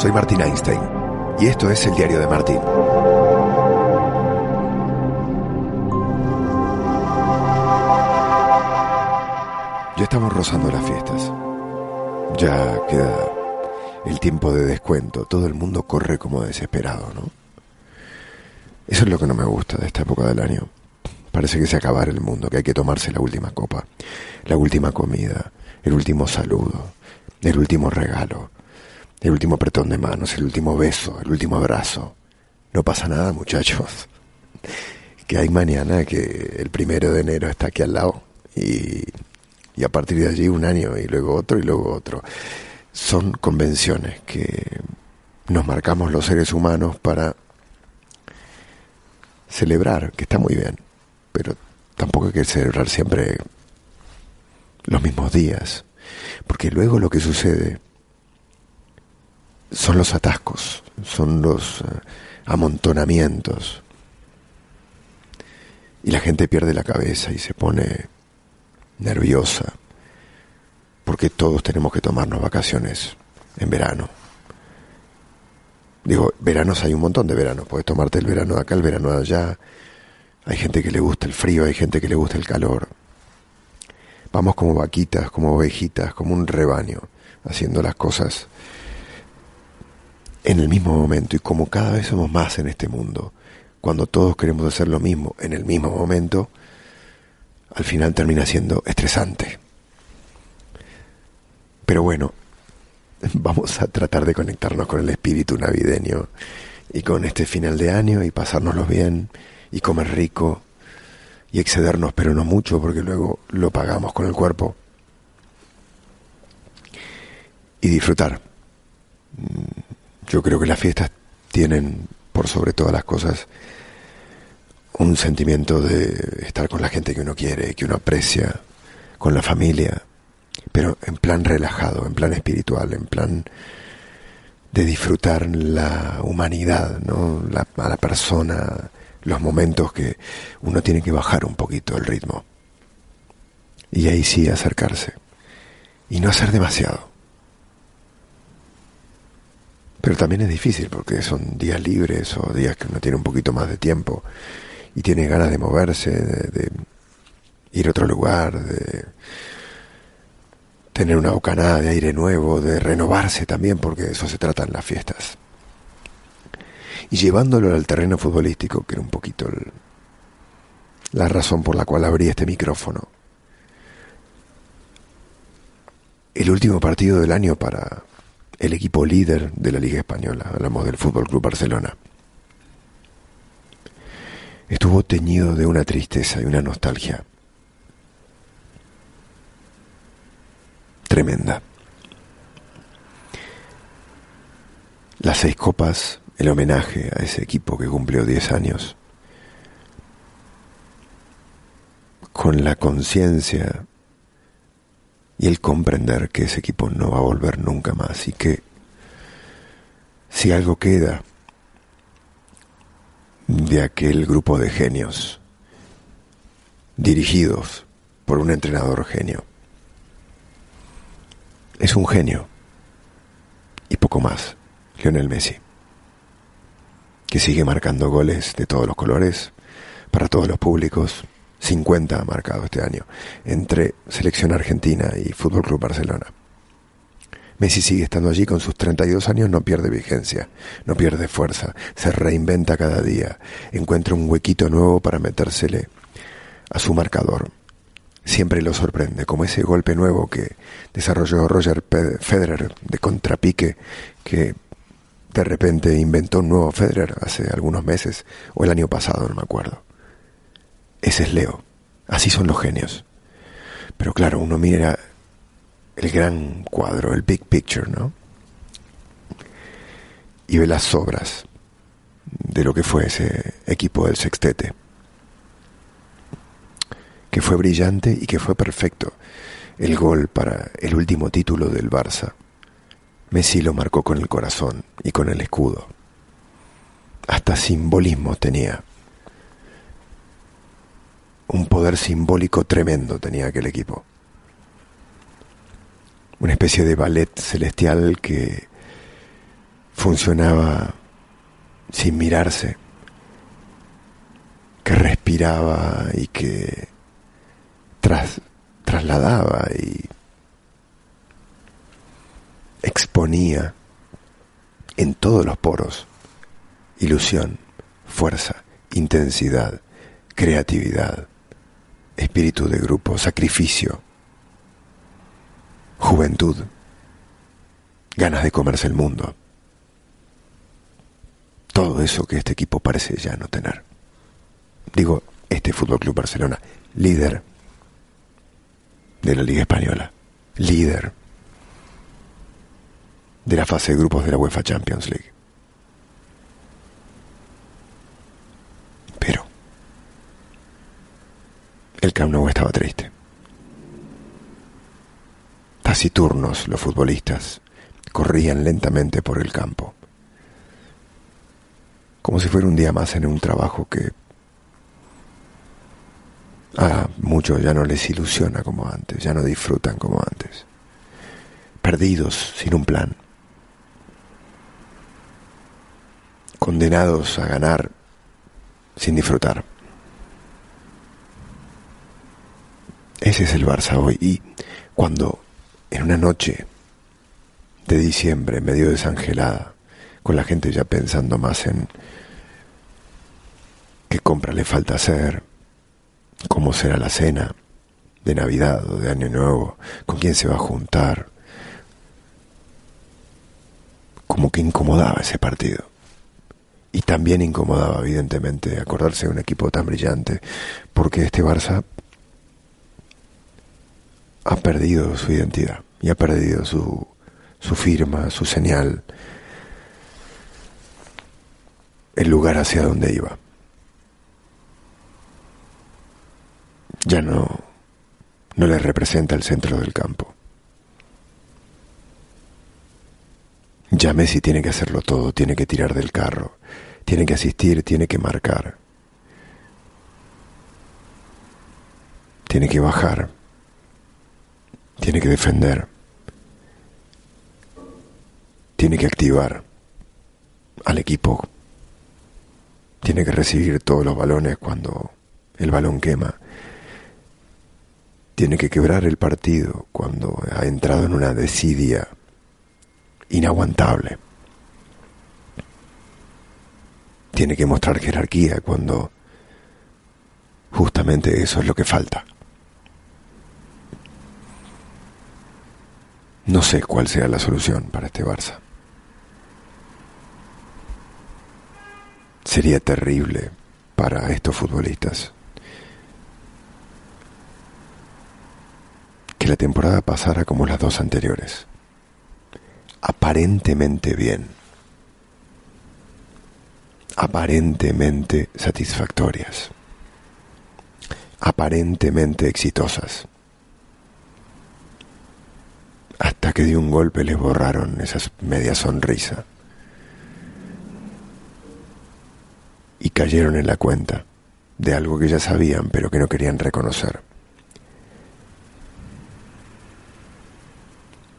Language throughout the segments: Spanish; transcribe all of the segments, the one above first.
Soy Martín Einstein y esto es el diario de Martín. Ya estamos rozando las fiestas. Ya queda el tiempo de descuento. Todo el mundo corre como desesperado, ¿no? Eso es lo que no me gusta de esta época del año. Parece que se acabará el mundo, que hay que tomarse la última copa, la última comida, el último saludo, el último regalo, el último apretón de manos, el último beso, el último abrazo. No pasa nada, muchachos. Que hay mañana, que el 1 de enero está aquí al lado y a partir de allí un año y luego otro y luego otro. Son convenciones que nos marcamos los seres humanos para celebrar, que está muy bien, pero tampoco hay que celebrar siempre los mismos días, porque luego lo que sucede son los atascos, son los amontonamientos, y la gente pierde la cabeza y se pone nerviosa, porque todos tenemos que tomarnos vacaciones en verano. Digo, veranos hay un montón de veranos. Puedes tomarte el verano de acá, el verano de allá. Hay gente que le gusta el frío, hay gente que le gusta el calor. Vamos como vaquitas, como ovejitas, como un rebaño, haciendo las cosas en el mismo momento. Y como cada vez somos más en este mundo, cuando todos queremos hacer lo mismo en el mismo momento, al final termina siendo estresante. Pero bueno, vamos a tratar de conectarnos con el espíritu navideño y con este final de año y pasárnoslo bien y comer rico y excedernos, pero no mucho, porque luego lo pagamos con el cuerpo, y disfrutar. Yo creo que las fiestas tienen, por sobre todas las cosas, un sentimiento de estar con la gente que uno quiere, que uno aprecia, con la familia, pero en plan relajado, en plan espiritual, en plan de disfrutar la humanidad, ¿no? A la persona, los momentos que uno tiene que bajar un poquito el ritmo. Y ahí sí acercarse. Y no hacer demasiado. Pero también es difícil porque son días libres o días que uno tiene un poquito más de tiempo y tiene ganas de moverse, de ir a otro lugar, de tener una bocanada de aire nuevo, de renovarse también, porque de eso se tratan las fiestas. Y llevándolo al terreno futbolístico, que era un poquito la razón por la cual abrí este micrófono. El último partido del año para el equipo líder de la Liga Española, hablamos del Fútbol Club Barcelona, estuvo teñido de una tristeza y una nostalgia tremenda. Las 6 copas, el homenaje a ese equipo que cumplió 10 años, con la conciencia y el comprender que ese equipo no va a volver nunca más y que si algo queda de aquel grupo de genios, dirigidos por un entrenador genio, es un genio y poco más, Lionel Messi, que sigue marcando goles de todos los colores, para todos los públicos. 50 ha marcado este año entre selección argentina y Fútbol Club Barcelona. Messi sigue estando allí con sus 32 años, no pierde vigencia, no pierde fuerza, se reinventa cada día, encuentra un huequito nuevo para metérsele a su marcador. Siempre lo sorprende, como ese golpe nuevo que desarrolló Roger Federer de contrapique, que de repente inventó un nuevo Federer hace algunos meses, o el año pasado, no me acuerdo. Ese es Leo, así son los genios. Pero claro, uno mira el gran cuadro, el big picture, ¿no? Y ve las sobras de lo que fue ese equipo del sextete, que fue brillante y que fue perfecto. El gol para el último título del Barça, Messi lo marcó con el corazón y con el escudo. Hasta simbolismo tenía. Un poder simbólico tremendo tenía aquel equipo. Una especie de ballet celestial que funcionaba sin mirarse, que respiraba y que trasladaba y exponía en todos los poros ilusión, fuerza, intensidad, creatividad, espíritu de grupo, sacrificio, juventud, ganas de comerse el mundo. Todo eso que este equipo parece ya no tener. Digo, este Fútbol Club Barcelona, líder de la Liga Española, líder de la fase de grupos de la UEFA Champions League. Pero el Camp Nou estaba triste. Taciturnos los futbolistas corrían lentamente por el campo, como si fuera un día más en un trabajo que a muchos ya no les ilusiona como antes, ya no disfrutan como antes. Perdidos, sin un plan. Condenados a ganar sin disfrutar. Ese es el Barça hoy. Y cuando en una noche de diciembre, medio desangelada, con la gente ya pensando más en qué compra le falta hacer, cómo será la cena de Navidad o de Año Nuevo, con quién se va a juntar, como que incomodaba ese partido. Y también incomodaba, evidentemente, acordarse de un equipo tan brillante, porque este Barça ha perdido su identidad y ha perdido su firma, su señal, el lugar hacia donde iba. Ya no le representa el centro del campo. Ya Messi tiene que hacerlo todo, tiene que tirar del carro, tiene que asistir, tiene que marcar, tiene que bajar, tiene que defender, tiene que activar al equipo, tiene que recibir todos los balones cuando el balón quema, tiene que quebrar el partido cuando ha entrado en una desidia inaguantable. Tiene que mostrar jerarquía cuando justamente eso es lo que falta. No sé cuál sea la solución para este Barça. Sería terrible para estos futbolistas que la temporada pasara como las dos anteriores. Aparentemente bien, aparentemente satisfactorias, aparentemente exitosas, hasta que de un golpe les borraron esa media sonrisa y cayeron en la cuenta de algo que ya sabían pero que no querían reconocer: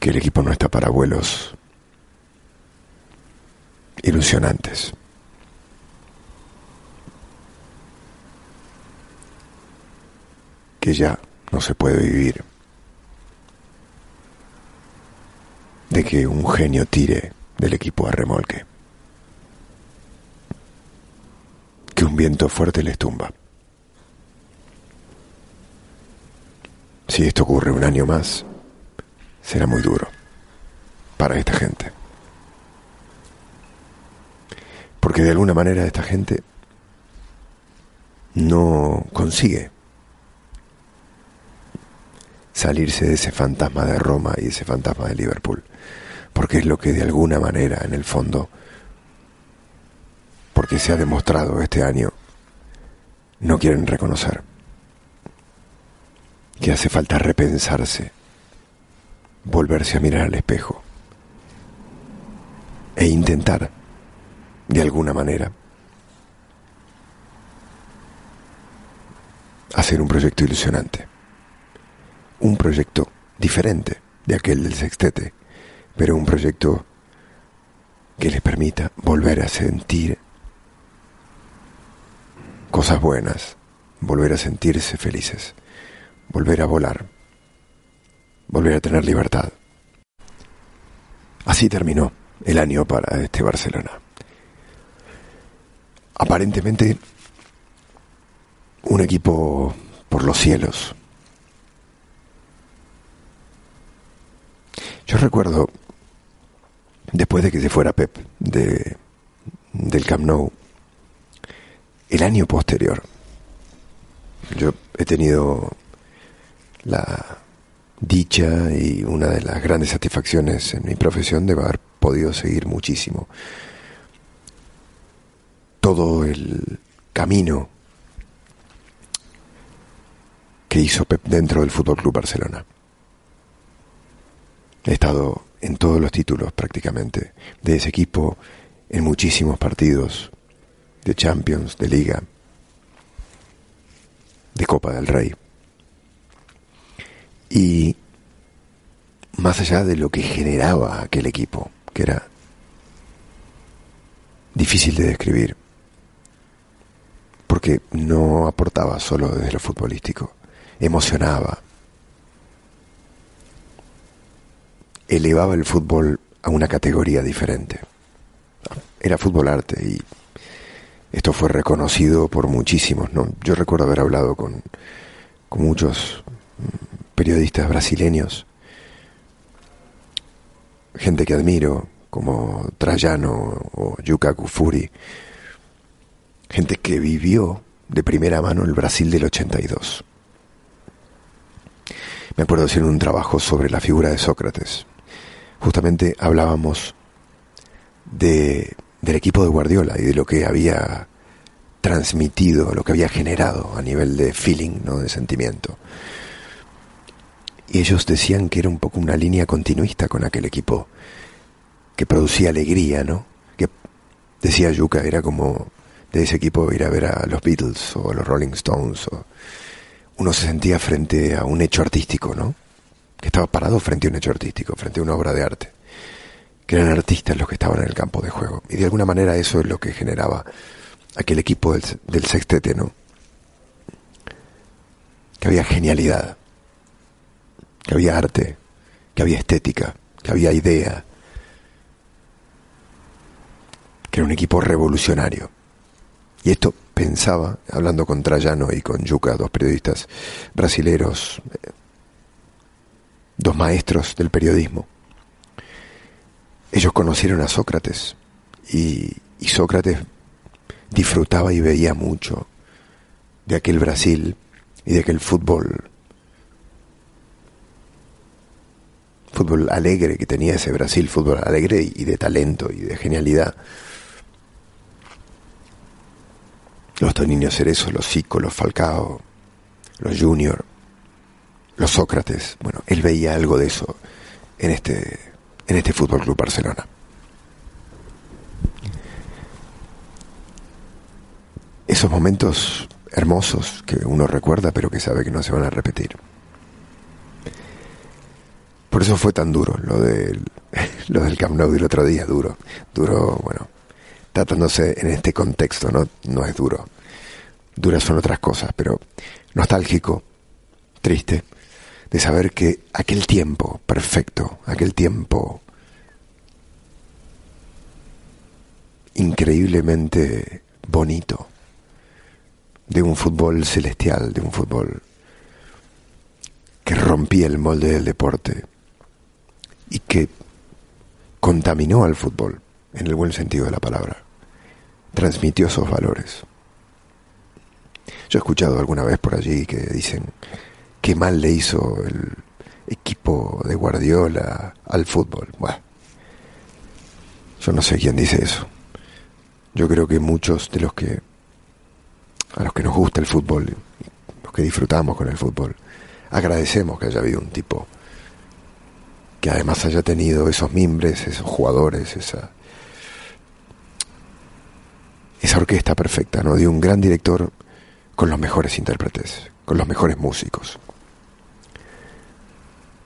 que el equipo no está para vuelos ilusionantes. Que ya no se puede vivir de que un genio tire del equipo a remolque. Que un viento fuerte les tumba. Si esto ocurre un año más, será muy duro para esta gente. Porque de alguna manera esta gente no consigue salirse de ese fantasma de Roma y ese fantasma de Liverpool. Porque es lo que de alguna manera, en el fondo, porque se ha demostrado este año, no quieren reconocer. Que hace falta repensarse, volverse a mirar al espejo e intentar, de alguna manera, hacer un proyecto ilusionante, un proyecto diferente de aquel del sextete, pero un proyecto que les permita volver a sentir cosas buenas, volver a sentirse felices, volver a volar, volver a tener libertad. Así terminó el año para este Barcelona. Aparentemente un equipo por los cielos. Yo recuerdo, después de que se fuera Pep del Camp Nou, el año posterior, yo he tenido la dicha y una de las grandes satisfacciones en mi profesión de haber podido seguir muchísimo todo el camino que hizo Pep dentro del Fútbol Club Barcelona. He estado en todos los títulos prácticamente de ese equipo, en muchísimos partidos de Champions, de Liga, de Copa del Rey. Y más allá de lo que generaba aquel equipo, que era difícil de describir, porque no aportaba solo desde lo futbolístico, emocionaba, elevaba el fútbol a una categoría diferente. Era fútbol arte y esto fue reconocido por muchísimos, ¿no? Yo recuerdo haber hablado con muchos periodistas brasileños, gente que admiro como Trajano o Juca Kfouri, gente que vivió de primera mano el Brasil del 82. Me acuerdo haciendo un trabajo sobre la figura de Sócrates. Justamente hablábamos del equipo de Guardiola y de lo que había transmitido, lo que había generado a nivel de feeling, ¿no?, de sentimiento. Y ellos decían que era un poco una línea continuista con aquel equipo, que producía alegría, ¿no? Que, decía Yuka, era como de ese equipo ir a ver a los Beatles o a los Rolling Stones. Uno se sentía frente a un hecho artístico, ¿no? Que estaba parado frente a un hecho artístico, frente a una obra de arte. Que eran artistas los que estaban en el campo de juego. Y de alguna manera eso es lo que generaba aquel equipo del sextete, ¿no? Que había genialidad, que había arte, que había estética, que había idea, que era un equipo revolucionario. Y esto pensaba, hablando con Trajano y con Juca, dos periodistas brasileros, dos maestros del periodismo. Ellos conocieron a Sócrates y Sócrates disfrutaba y veía mucho de aquel Brasil y de aquel fútbol alegre que tenía ese Brasil, fútbol alegre y de talento y de genialidad. Los Toninho Cerezo, los Zico, los Falcão, los Junior, los Sócrates. Bueno, él veía algo de eso en este Fútbol Club Barcelona. Esos momentos hermosos que uno recuerda pero que sabe que no se van a repetir. Por eso fue tan duro lo del Camp Nou del otro día, duro, bueno, tratándose en este contexto, no es duro, duras son otras cosas, pero nostálgico, triste, de saber que aquel tiempo perfecto, aquel tiempo increíblemente bonito, de un fútbol celestial, de un fútbol que rompía el molde del deporte, y que contaminó al fútbol, en el buen sentido de la palabra. Transmitió esos valores. Yo he escuchado alguna vez por allí que dicen, qué mal le hizo el equipo de Guardiola al fútbol. Bueno, yo no sé quién dice eso. Yo creo que muchos de los que, a los que nos gusta el fútbol, los que disfrutamos con el fútbol, agradecemos que haya habido un tipo que además haya tenido esos mimbres, esos jugadores, esa orquesta perfecta, ¿no?, de un gran director con los mejores intérpretes, con los mejores músicos.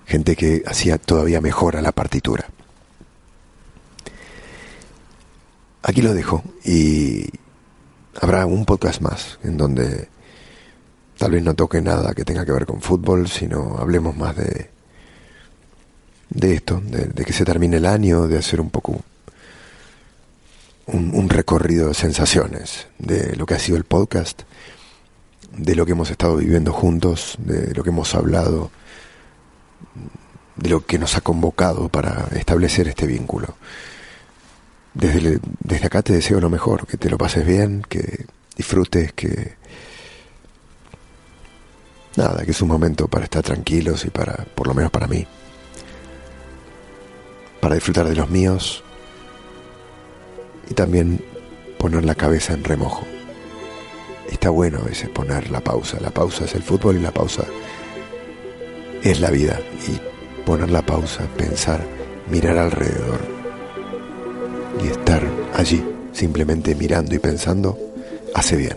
Gente que hacía todavía mejor a la partitura. Aquí lo dejo y habrá un podcast más en donde tal vez no toque nada que tenga que ver con fútbol, sino hablemos más de esto, de que se termine el año, de hacer un poco un recorrido de sensaciones, de lo que ha sido el podcast, de lo que hemos estado viviendo juntos, de lo que hemos hablado, de lo que nos ha convocado para establecer este vínculo. Desde acá te deseo lo mejor, que te lo pases bien, que disfrutes, que nada, que es un momento para estar tranquilos y para, por lo menos para mí, para disfrutar de los míos y también poner la cabeza en remojo. Está bueno a veces poner la pausa es el fútbol y la pausa es la vida, y poner la pausa, pensar, mirar alrededor y estar allí simplemente mirando y pensando hace bien.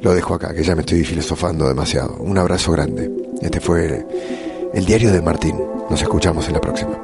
Lo dejo acá, que ya me estoy filosofando demasiado. Un abrazo grande. Este fue el diario de Martín. Nos escuchamos en la próxima.